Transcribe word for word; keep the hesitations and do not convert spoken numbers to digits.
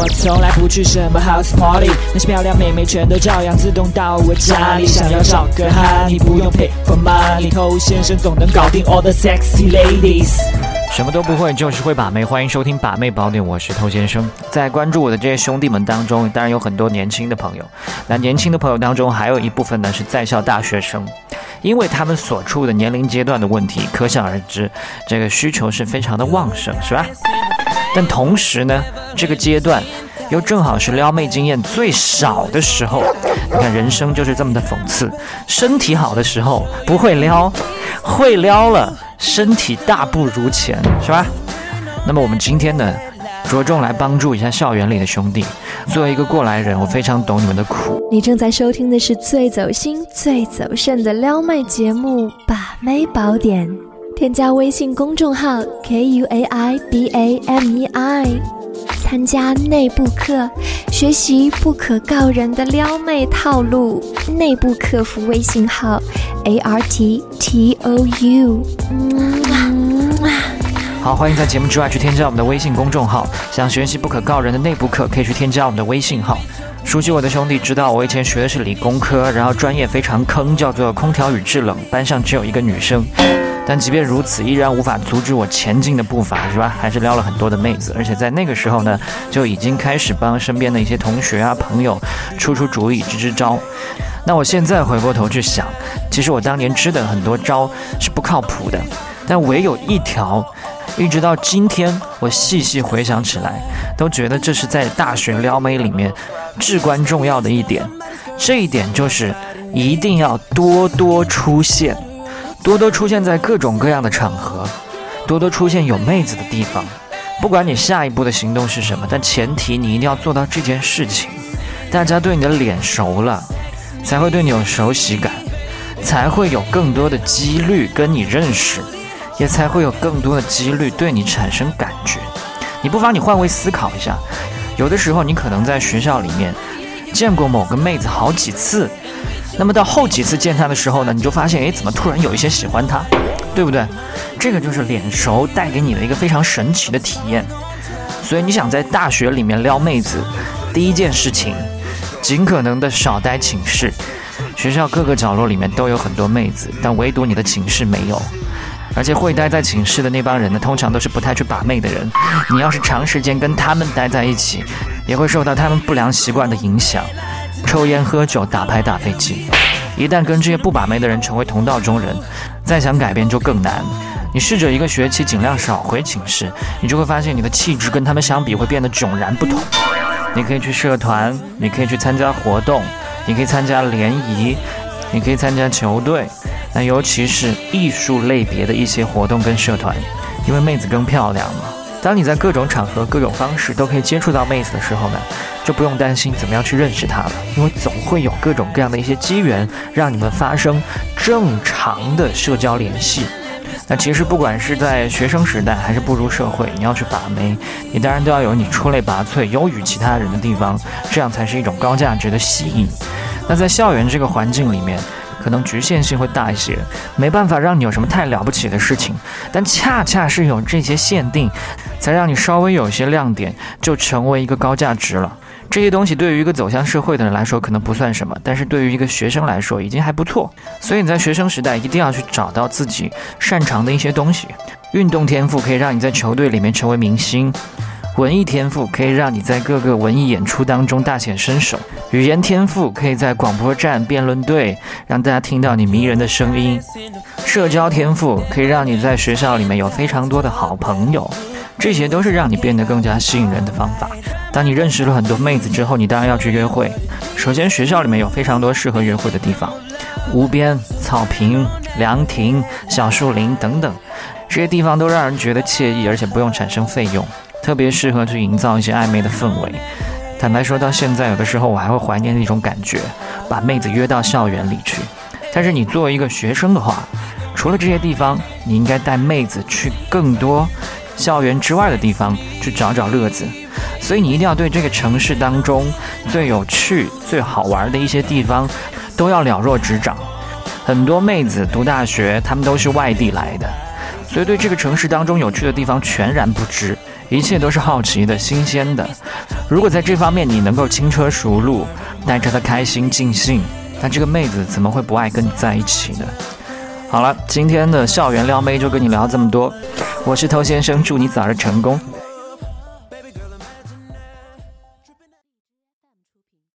我从来不去什么 house party， 那些漂亮妹妹全都照样自动到我家里。想要找个哈，你不用 pay for money， 偷先生总能搞定 all the sexy ladies。 什么都不会，就是会把妹。欢迎收听《把妹宝典》，我是偷先生。在关注我的这些兄弟们当中，当然有很多年轻的朋友。那年轻的朋友当中，还有一部分呢是在校大学生，因为他们所处的年龄阶段的问题，可想而知，这个需求是非常的旺盛，是吧？但同时呢，这个阶段又正好是撩妹经验最少的时候。你看，人生就是这么的讽刺。身体好的时候不会撩，会撩了， 身体大不如前，是吧？那么我们今天呢，着重来帮助一下校园里的兄弟。作为一个过来人，我非常懂你们的苦。你正在收听的是最走心、最走肾的撩妹节目《把妹宝典》。添加微信公众号 K U A I B A M E I， 参加内部课，学习不可告人的撩妹套路。内部客服微信号 A R T T O U。 好，欢迎在节目之外去添加我们的微信公众号。想学习不可告人的内部课，可以去添加我们的微信号。熟悉我的兄弟知道，我以前学的是理工科，然后专业非常坑，叫做空调与制冷。班上只有一个女生，但即便如此，依然无法阻止我前进的步伐，是吧？还是撩了很多的妹子，而且在那个时候呢，就已经开始帮身边的一些同学啊、朋友出出主意、支支招。那我现在回过头去想，其实我当年支的很多招是不靠谱的，但唯有一条，一直到今天我细细回想起来，都觉得这是在大学撩妹里面至关重要的一点。这一点就是一定要多多出现。多多出现在各种各样的场合，多多出现有妹子的地方。不管你下一步的行动是什么，但前提你一定要做到这件事情。大家对你的脸熟了，才会对你有熟悉感，才会有更多的几率跟你认识，也才会有更多的几率对你产生感觉。你不妨你换位思考一下，有的时候你可能在学校里面见过某个妹子好几次，那么到后几次见她的时候呢，你就发现，诶，怎么突然有一些喜欢她，对不对？这个就是脸熟带给你的一个非常神奇的体验。所以你想在大学里面撩妹子，第一件事情，尽可能的少待寝室。学校各个角落里面都有很多妹子，但唯独你的寝室没有。而且会待在寝室的那帮人呢，通常都是不太去把妹的人。你要是长时间跟他们待在一起，也会受到他们不良习惯的影响，抽烟、喝酒、打牌、打飞机。一旦跟这些不把妹的人成为同道中人，再想改变就更难。你试着一个学期尽量少回寝室，你就会发现你的气质跟他们相比会变得迥然不同。你可以去社团，你可以去参加活动，你可以参加联谊，你可以参加球队，那尤其是艺术类别的一些活动跟社团，因为妹子更漂亮嘛。当你在各种场合、各种方式都可以接触到妹子的时候呢，就不用担心怎么样去认识她了，因为总会有各种各样的一些机缘让你们发生正常的社交联系。那其实不管是在学生时代还是步入社会，你要去把妹，你当然都要有你出类拔萃、优于其他人的地方，这样才是一种高价值的吸引。那在校园这个环境里面，可能局限性会大一些，没办法让你有什么太了不起的事情，但恰恰是有这些限定，才让你稍微有一些亮点，就成为一个高价值了。这些东西对于一个走向社会的人来说可能不算什么，但是对于一个学生来说已经还不错。所以你在学生时代一定要去找到自己擅长的一些东西。运动天赋可以让你在球队里面成为明星，文艺天赋可以让你在各个文艺演出当中大显身手，语言天赋可以在广播站、辩论队让大家听到你迷人的声音，社交天赋可以让你在学校里面有非常多的好朋友。这些都是让你变得更加吸引人的方法。当你认识了很多妹子之后，你当然要去约会。首先，学校里面有非常多适合约会的地方，湖边、草坪、凉亭、小树林等等，这些地方都让人觉得惬意，而且不用产生费用，特别适合去营造一些暧昧的氛围。坦白说，到现在有的时候我还会怀念那种感觉，把妹子约到校园里去。但是你作为一个学生的话，除了这些地方，你应该带妹子去更多校园之外的地方去找找乐子。所以你一定要对这个城市当中最有趣、最好玩的一些地方都要了若指掌。很多妹子读大学，她们都是外地来的，所以对这个城市当中有趣的地方全然不知，一切都是好奇的、新鲜的。如果在这方面你能够轻车熟路，带着她开心尽兴，那这个妹子怎么会不爱跟你在一起呢？好了，今天的校园撩妹就跟你聊这么多。我是头先生，祝你早日成功。